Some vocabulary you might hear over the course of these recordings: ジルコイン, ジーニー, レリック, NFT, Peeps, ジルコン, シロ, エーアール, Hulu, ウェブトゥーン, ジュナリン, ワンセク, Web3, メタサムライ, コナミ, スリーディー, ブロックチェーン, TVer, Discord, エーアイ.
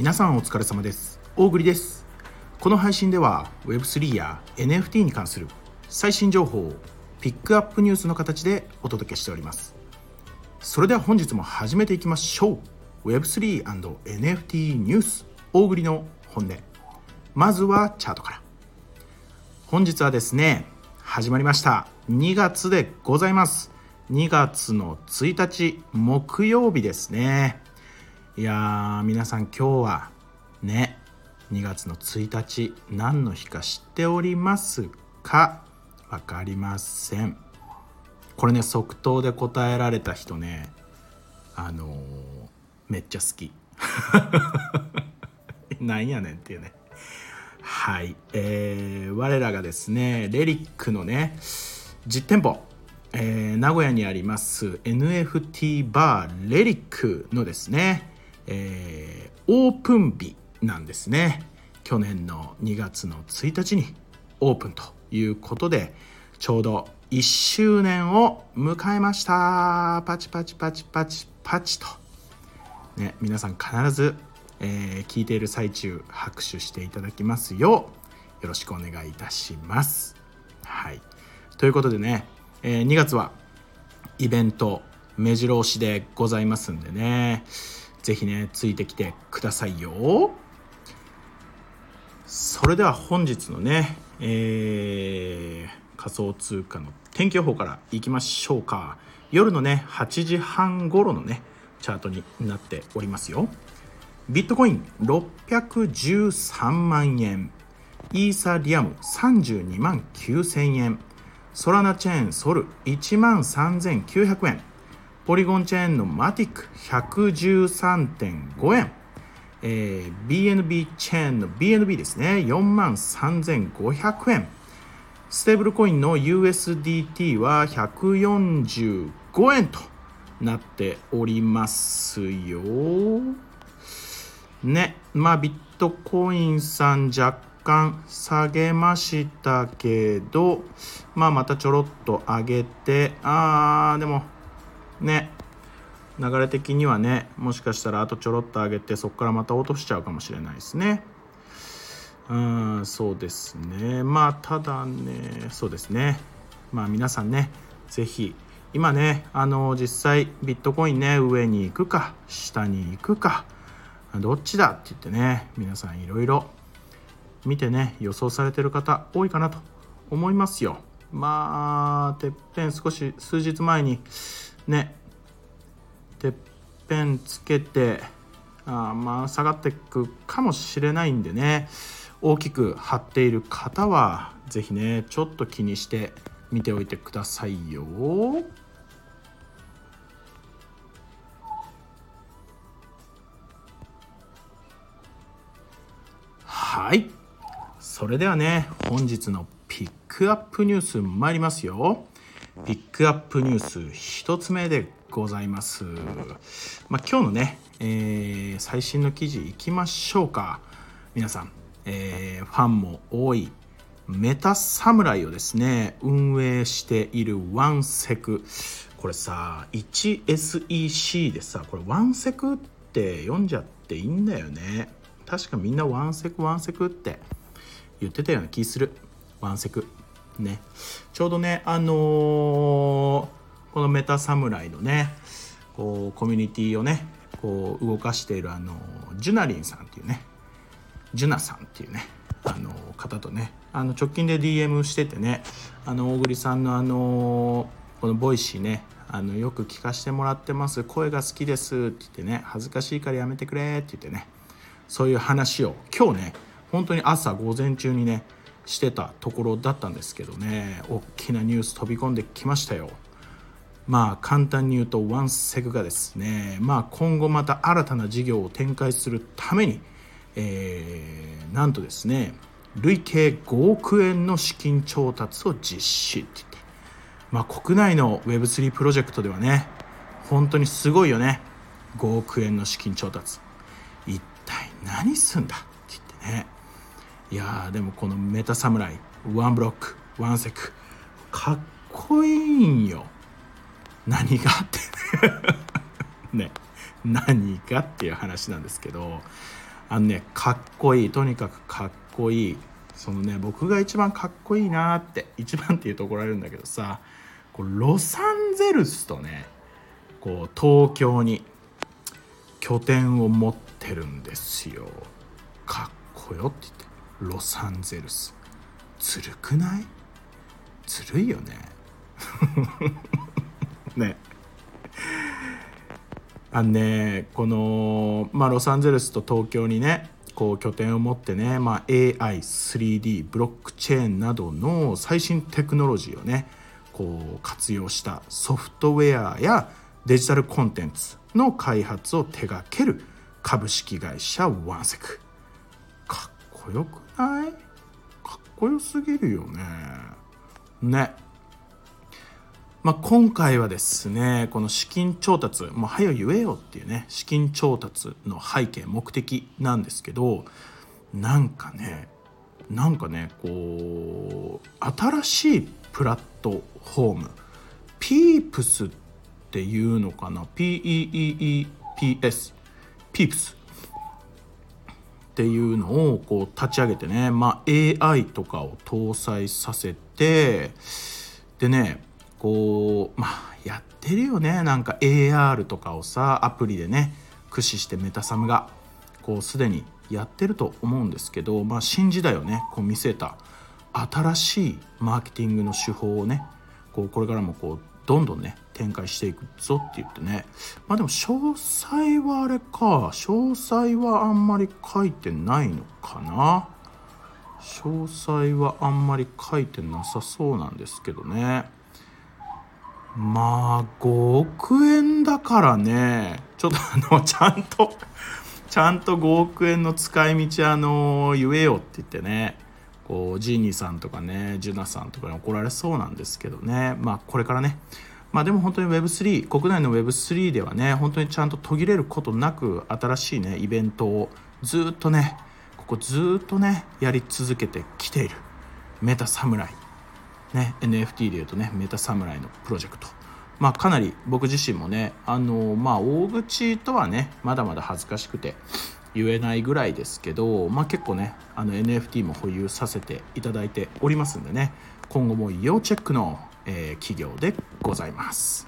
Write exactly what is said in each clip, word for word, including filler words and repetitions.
皆さんお疲れ様です。大栗です。この配信では ウェブスリー や エヌエフティー に関する最新情報をピックアップニュースの形でお届けしております。それでは本日も始めていきましょう。 ウェブスリー エヌエフティー ニュース大栗の本音。まずはチャートから。本日はですね、始まりましたにがつでございます。にがつのついたち木曜日ですね。いやー、皆さん今日はね、にがつのついたち何の日か知っておりますか？わかりません。これね、即答で答えられた人ね、あのー、めっちゃ好きなんやねんっていうね。はい、えー、我らがですねレリックのね実店舗、えー、名古屋にあります エヌエフティー バーレリックのですね、えー、オープン日なんですね。去年のにがつのついたちにオープンということで、ちょうどいっしゅうねんを迎えました。パチパチパチパチパチと、ね、皆さん必ず、えー、聞いている最中拍手していただきますようよろしくお願いいたします。はい、ということでね、えー、にがつはイベント目白押しでございますんでね、ぜひねついてきてくださいよ。それでは本日のね、えー、仮想通貨の天気予報からいきましょうか。夜のねはちじはん頃のねチャートになっておりますよ。ビットコインろっぴゃくじゅうさんまんえん、イーサリアムさんじゅうにまんきゅうせんえん、ソラナチェーンソルいちまんさんぜんきゅうひゃくえん、ポリゴンチェーンのマティック ひゃくじゅうさんてんごえん、えー、ビーエヌビー チェーンの ビーエヌビー ですね よんまんさんぜんごひゃくえん、ステーブルコインの ユーエスディーティー はひゃくよんじゅうごえんとなっておりますよね。まあビットコインさん若干下げましたけど、まあまたちょろっと上げて、あーでもね、流れ的にはね、もしかしたらあとちょろっと上げてそこからまた落としちゃうかもしれないですね。うーん、そうですね。まあただね、そうですね、まあ皆さんね、ぜひ今ね、あの実際ビットコインね、上に行くか下に行くかどっちだって言ってね、皆さんいろいろ見てね予想されてる方多いかなと思いますよ。まあてっぺん少し数日前にねてっぺんつけて、あまあ下がっていくかもしれないんでね、大きく張っている方はぜひねちょっと気にして見ておいてくださいよ。はい、それではね本日のピックアップニュース参りますよ。ピックアップニュースひとつめでございます。まあ、今日のね、えー、最新の記事いきましょうか。皆さん、えー、ファンも多いメタサムライをですね運営しているワンセク、これさ ワンセク でさ、これワンセクって読んじゃっていいんだよね。確かみんなワンセクワンセクって言ってたような気する。ワンセクね、ちょうどねあのーこのメタサムライのねこうコミュニティをねこう動かしているあのジュナリンさんっていうねジュナさんっていうねあの方とね、あの直近で ディーエム しててね、あの大栗さんのあのこのボイシーね、あのよく聞かせてもらってます、声が好きですって言ってね、恥ずかしいからやめてくれって言ってね、そういう話を今日ね本当に朝午前中にねしてたところだったんですけどね、大きなニュース飛び込んできましたよ。まあ簡単に言うとワンセグがですね、まあ、今後また新たな事業を展開するために、えー、なんとですね累計ごおくえんの資金調達を実施って言って、まあ、国内の ウェブスリー プロジェクトではね本当にすごいよね。ごおくえんの資金調達一体何すんだって言ってね。いやでもこのメタサムライワンブロックワンセクかっこいいんよ。何がってね、何がっていう話なんですけど、あのね、かっこいい、とにかくかっこいい、そのね、僕が一番かっこいいなって、一番って言うと怒られるんだけどさ、こうロサンゼルスとね、こう東京に拠点を持ってるんですよ。かっこよって言って、ロサンゼルスずるくない？ずるいよねね、あのね、この、まあ、ロサンゼルスと東京にね、こう拠点を持ってね、まあ、エーアイ、スリーディー、ブロックチェーンなどの最新テクノロジーをね、こう活用したソフトウェアやデジタルコンテンツの開発を手掛ける株式会社ワンセク。かっこよくない？かっこよすぎるよね。ね。まあ、今回はですね、この資金調達、もう早言えよっていうね、資金調達の背景、目的なんですけど、なんかね、なんかね、こう、新しいプラットフォーム、Peeps っていうのかな、P-E-E-E-P-S、Peeps っていうのをこう立ち上げてね、まあ、エーアイ とかを搭載させて、でね、こうまあやってるよね、なんか エーアール とかをさ、アプリでね駆使してメタサムがこうすでにやってると思うんですけど、まあ、新時代をねこう見据えた新しいマーケティングの手法をね、こうこれからもこうどんどんね展開していくぞって言ってね、まあでも詳細はあれか、詳細はあんまり書いてないのかな、詳細はあんまり書いてなさそうなんですけどね。まあごおくえんだからね、ちょっとあのちゃんとちゃんとごおくえんの使い道あの言えよって言ってね、こうジーニーさんとかね、ジュナさんとかに怒られそうなんですけどね、まあこれからね、まあでも本当に ウェブスリー、 国内の ウェブスリー ではね、本当にちゃんと途切れることなく新しいねイベントをずっとね、ここずっとねやり続けてきているメタサムライね、エヌエフティー でいうとね、メタサムライのプロジェクト、まあ、かなり僕自身もね、あのまあ大口とはねまだまだ恥ずかしくて言えないぐらいですけど、まあ、結構ねあの エヌエフティー も保有させていただいておりますんでね、今後も要チェックの、えー、企業でございます。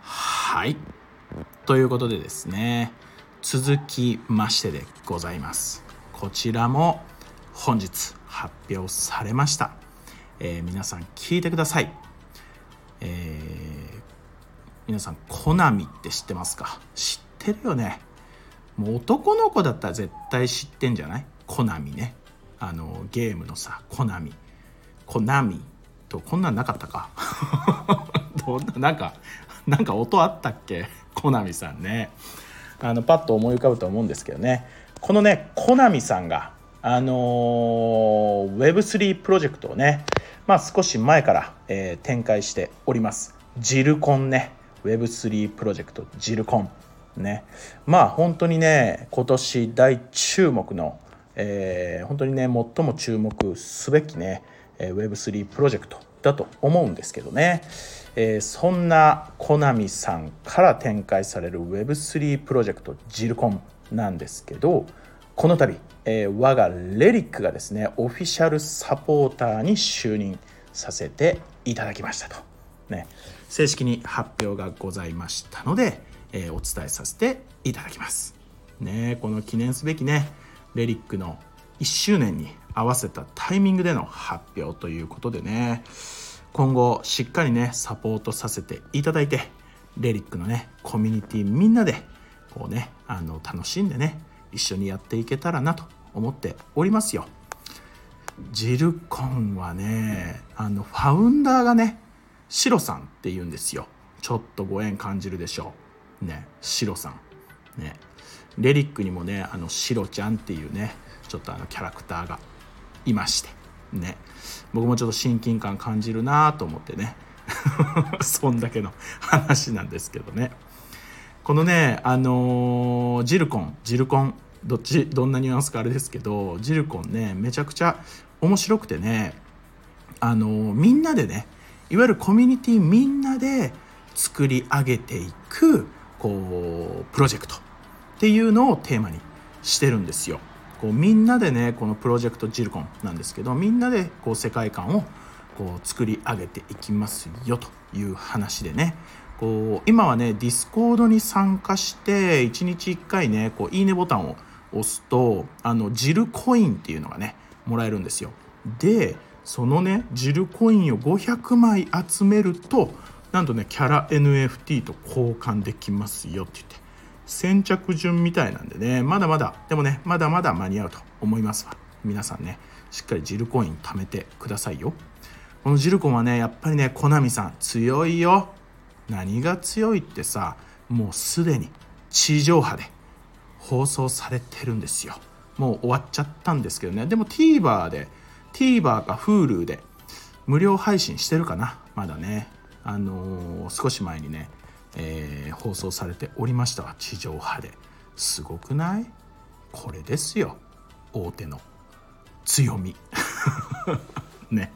はい、ということでですね、続きましてでございます。こちらも本日発表されました、えー、皆さん聞いてください、えー、皆さんコナミって知ってますか？知ってるよね。もう男の子だったら絶対知ってんじゃない？コナミね、あのゲームのさ、コナミコナミとこんなんなかったかどんな、なんかなんか音あったっけ？コナミさんね、あのパッと思い浮かぶと思うんですけどね、このねコナミさんが、あのー、ウェブスリー プロジェクトをね、まあ、少し前から、えー、展開しております。ジルコンね、 ウェブスリー プロジェクトジルコンね、まあ本当にね今年大注目の、えー、本当にね最も注目すべきね ウェブスリー プロジェクトだと思うんですけどね、えー、そんなコナミさんから展開される ウェブスリー プロジェクトジルコンなんですけど、この度、えー、我がレリックがですねオフィシャルサポーターに就任させていただきましたと、ね、正式に発表がございましたので、えー、お伝えさせていただきます、ね、この記念すべきねレリックのいっしゅうねんに合わせたタイミングでの発表ということでね、今後しっかりねサポートさせていただいて、レリックのねコミュニティみんなでこうね、あの楽しんでね一緒にやっていけたらなと思っておりますよ。ジルコンはね、あのファウンダーがねシロさんっていうんですよ。ちょっとご縁感じるでしょうね、シロさんね。レリックにもね、あのシロちゃんっていうねちょっとあのキャラクターがいましてね、僕もちょっと親近感感じるなと思ってねそんだけの話なんですけどね。このね、あのー、ジルコンジルコンどっちどんなニュアンスかあれですけど、ジルコンねめちゃくちゃ面白くてね、あのー、みんなでね、いわゆるコミュニティみんなで作り上げていくこうプロジェクトっていうのをテーマにしてるんですよ。こうみんなでね、このプロジェクトジルコンなんですけど、みんなでこう世界観をこう作り上げていきますよという話でね、こう今はね Discord に参加していちにちいっかいね、こういいねボタンを押すとあのジルコインっていうのがねもらえるんですよ。でそのねジルコインをごひゃくまい集めるとなんとねキャラ エヌエフティー と交換できますよって言って、先着順みたいなんでね、まだまだでもねまだまだ間に合うと思いますわ。皆さんねしっかりジルコイン貯めてくださいよ。このジルコンはねやっぱりねコナミさん強いよ。何が強いってさ、もうすでに地上波で放送されてるんですよ。もう終わっちゃったんですけどね、でも TVer で TVer か Hulu で無料配信してるかな、まだねあのー、少し前にね、えー、放送されておりましたわ、地上波で。すごくない？これですよ大手の強みね。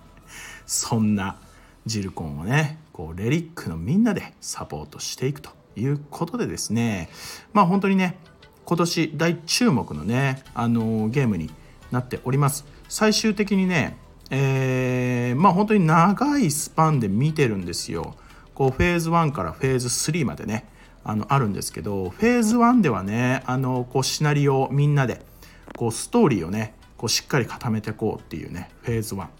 そんなジルコンをねこうレリックのみんなでサポートしていくということでですね、まあ本当にね今年大注目のね、あのー、ゲームになっております。最終的にね、えー、まあ本当に長いスパンで見てるんですよ。こうフェーズワンからフェーズスリーまでね あのあるんですけど、フェーズワンではねあのこうシナリオをみんなでこうストーリーをねこうしっかり固めていこうっていうねフェーズワン。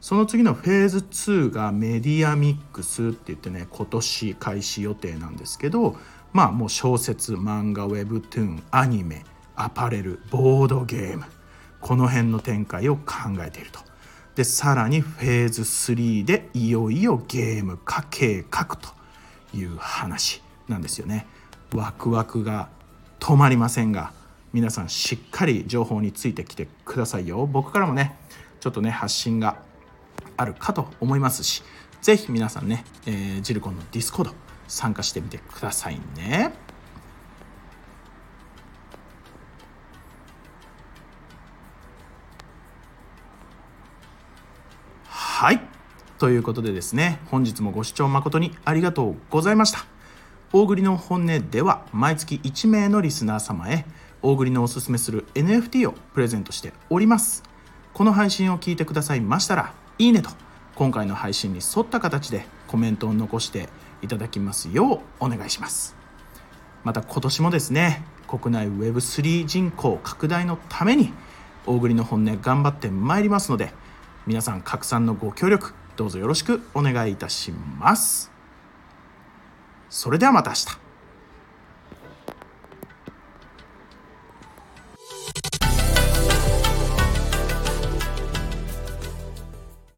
その次のフェーズツーがメディアミックスって言ってね今年開始予定なんですけど、まあもう小説、漫画、ウェブトゥーン、アニメ、アパレル、ボードゲーム、この辺の展開を考えていると。でさらにフェーズスリーでいよいよゲーム化計画という話なんですよね。ワクワクが止まりませんが、皆さんしっかり情報についてきてくださいよ。僕からもねちょっとね発信があるかと思いますし、ぜひ皆さんね、えー、ジルコンのディスコード参加してみてくださいね。はい、ということでですね、本日もご視聴誠にありがとうございました。大栗の本音では毎月いちめいのリスナー様へ大栗のおすすめする エヌエフティー をプレゼントしております。この配信を聞いてくださいましたらいいねと今回の配信に沿った形でコメントを残していただきますようお願いします。また今年もですね国内 ウェブスリー 人口拡大のために大栗の本音頑張ってまいりますので、皆さん拡散のご協力どうぞよろしくお願いいたします。それではまた明日。